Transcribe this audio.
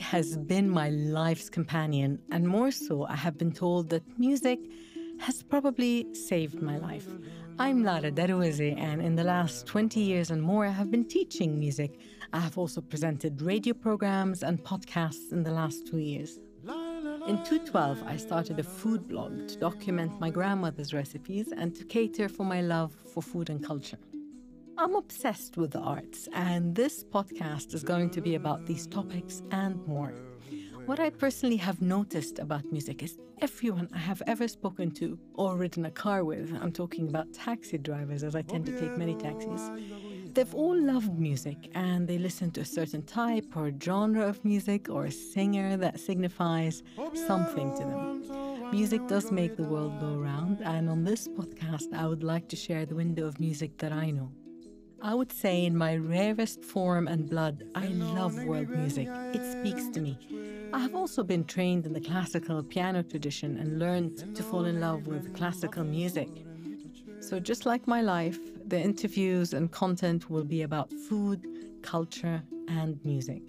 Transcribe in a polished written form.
music has been my life's companion, and more so, I have been told that music has probably saved my life. I'm Lara Derouze, and in the last 20 years and more, I have been teaching music. I have also presented radio programs and podcasts in the last 2 years. In 2012, I started a food blog to document my grandmother's recipes and to cater for my love for food and culture. I'm obsessed with the arts, and this podcast is going to be about these topics and more. What I personally have noticed about music is everyone I have ever spoken to or ridden a car with, I'm talking about taxi drivers as I tend to take many taxis, they've all loved music and they listen to a certain type or genre of music or a singer that signifies something to them. Music does make the world go round, and on this podcast I would like to share the window of music that I know. I would say in my rarest form and blood, I love world music. It speaks to me. I have also been trained in the classical piano tradition and learned to fall in love with classical music. So just like my life, the interviews and content will be about food, culture, and music.